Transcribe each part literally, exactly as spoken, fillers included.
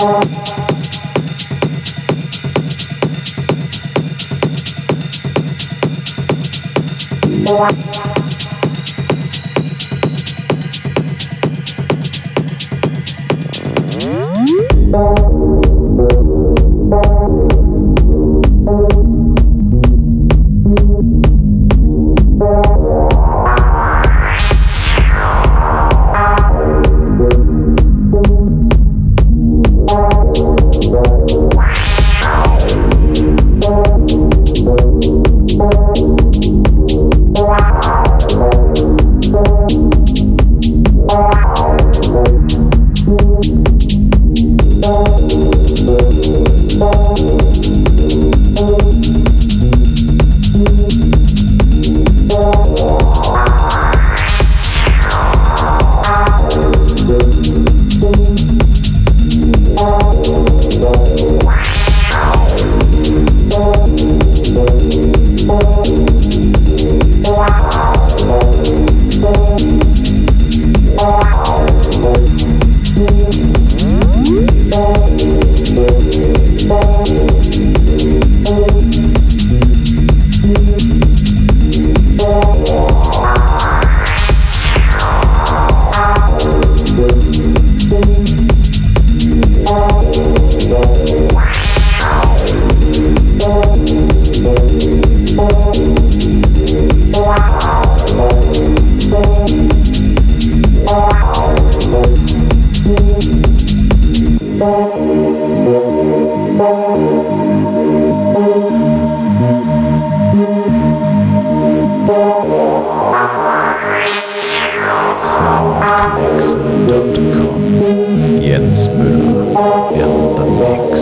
sound kleckse dot com Jens Müller in the mix.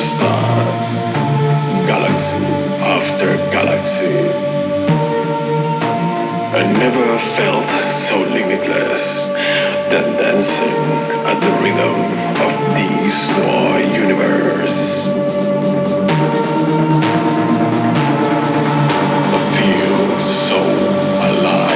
of stars, galaxy after galaxy, I never felt so limitless than dancing at the rhythm of the small universe. I feel so alive.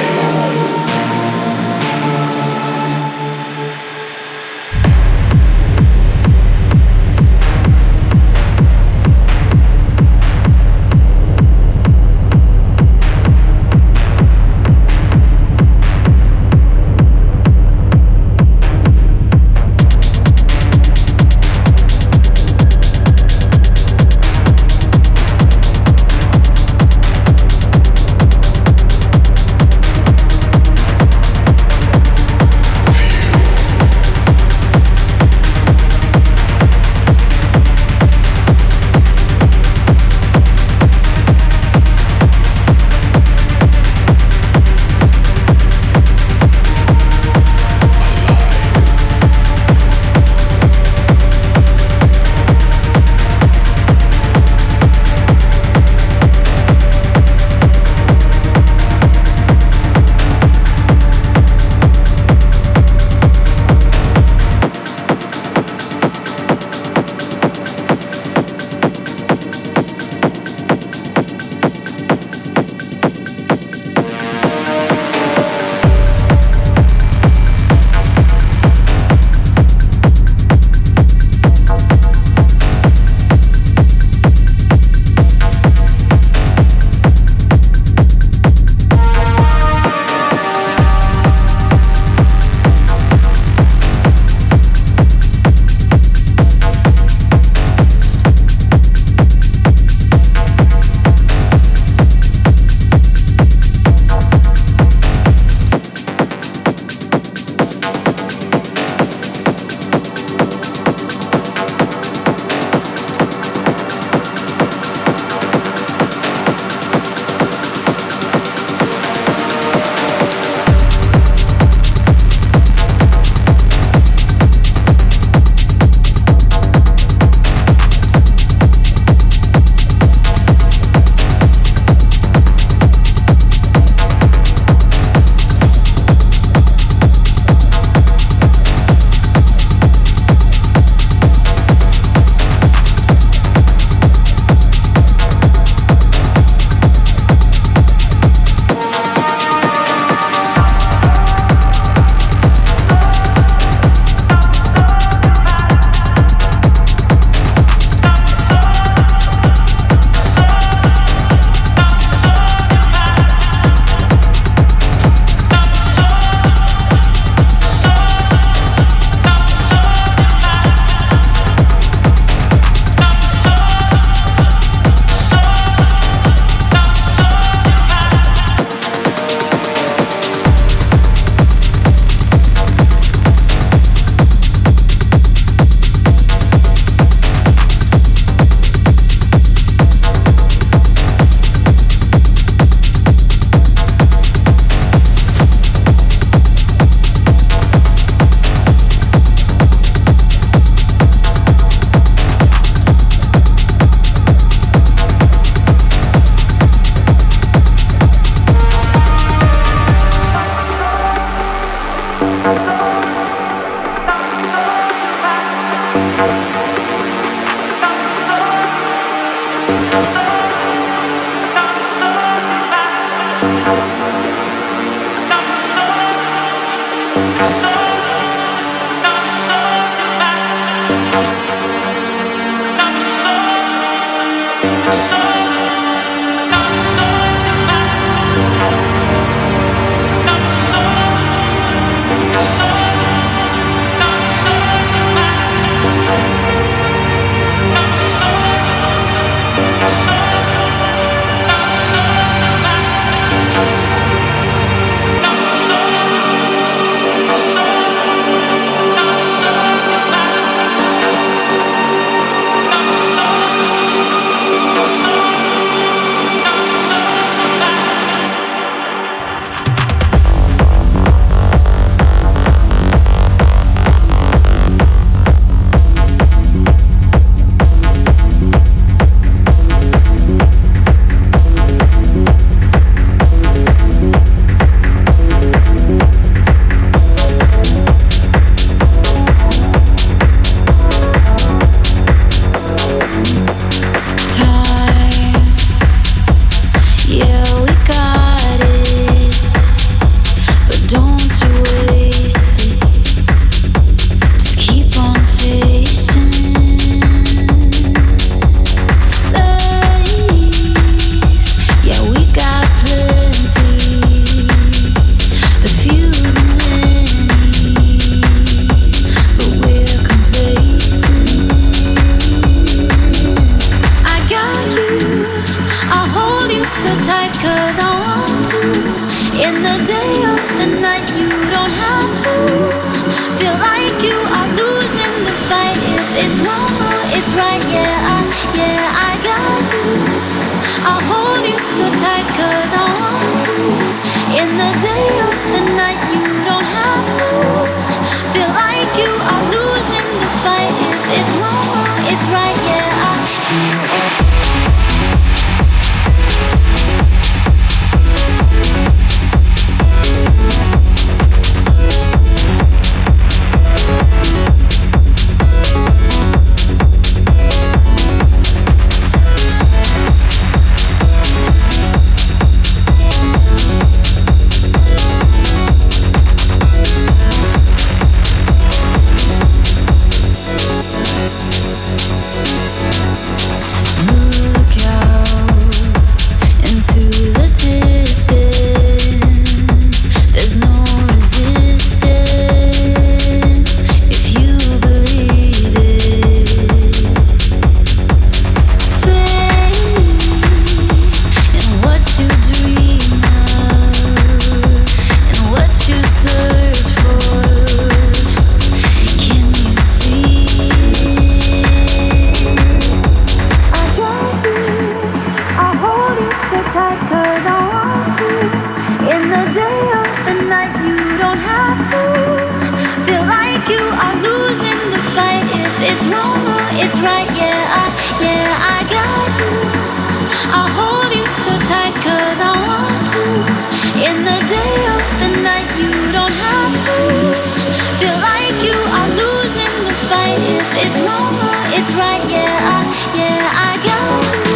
feel like you are losing the fight. If it's normal, it's right, yeah, I, yeah, I got you.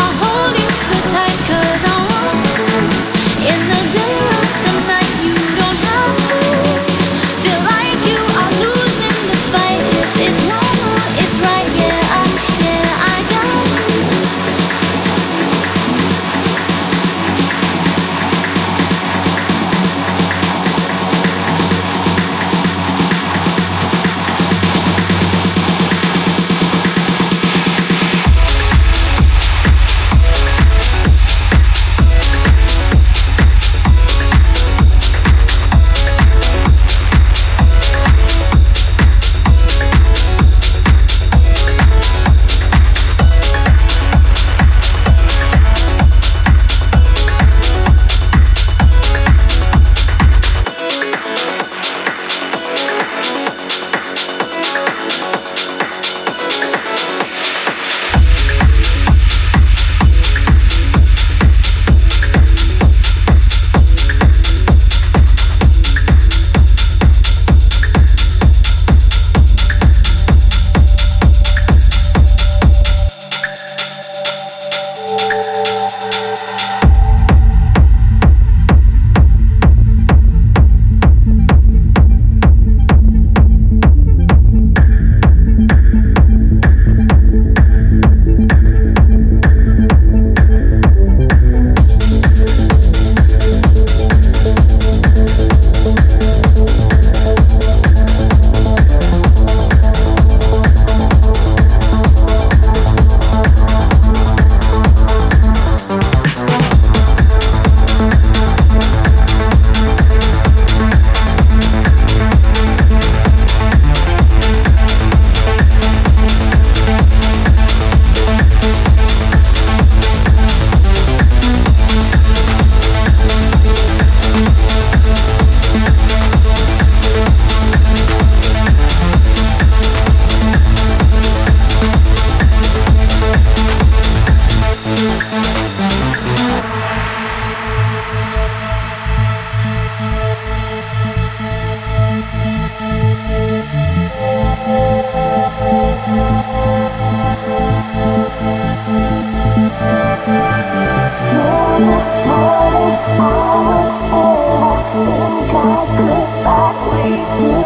I'm holding so tight 'cause I want to. In the day of the night, you don't have to feel like you are losing the fight. If it's normal, it's right, yeah, I, yeah, I got you.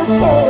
Dead.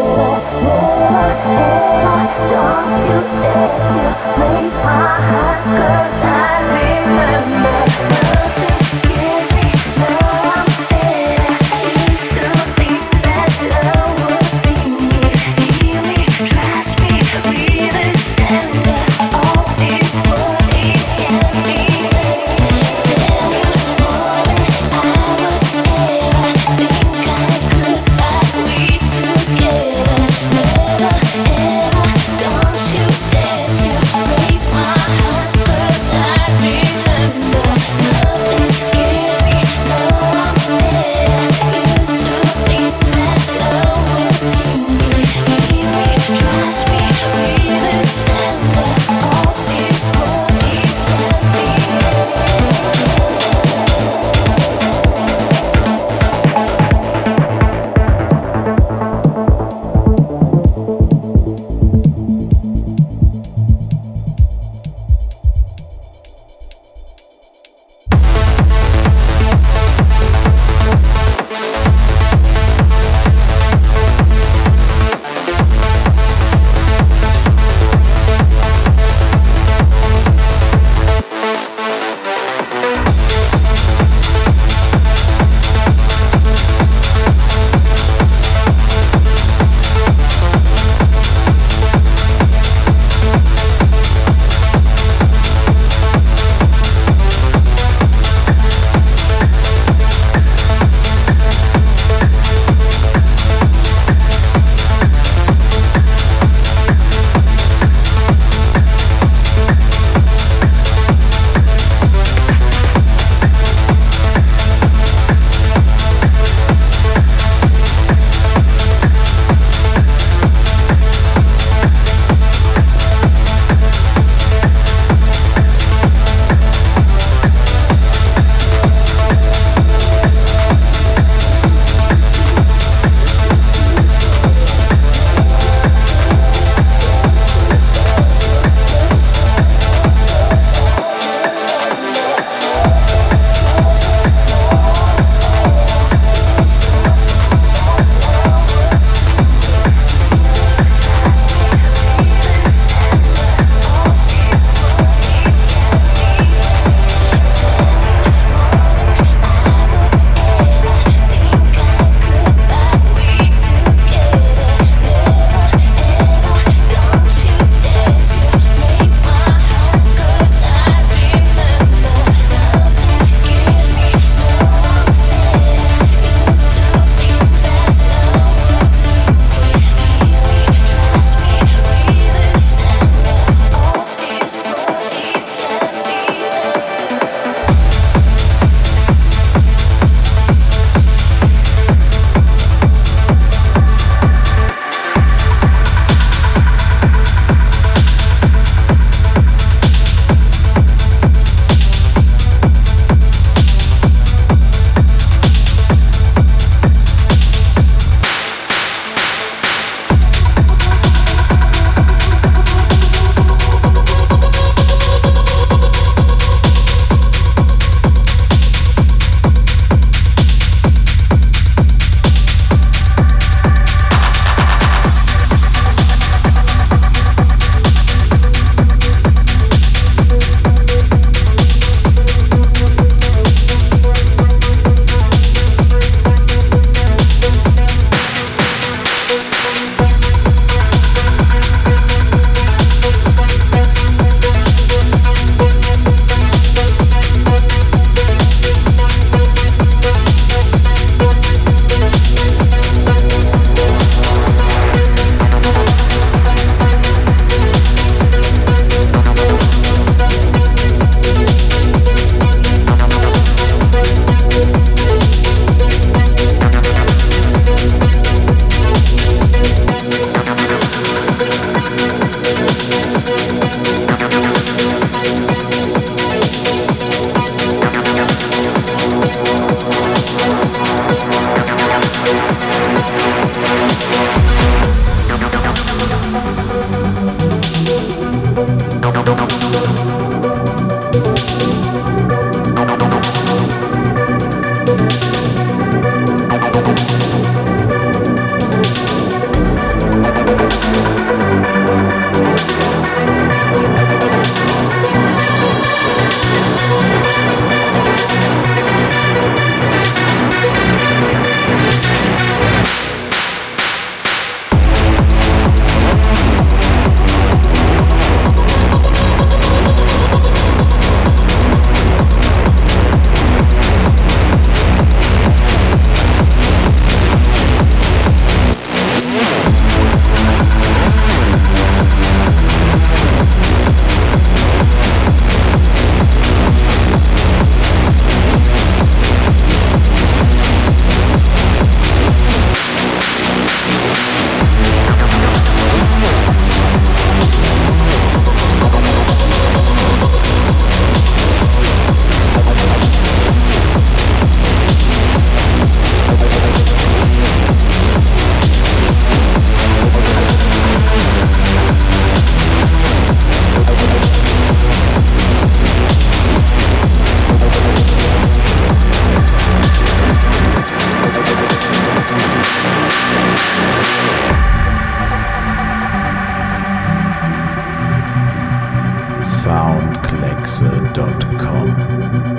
sound kleckse dot com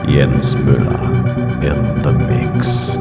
Jens Müller in the mix.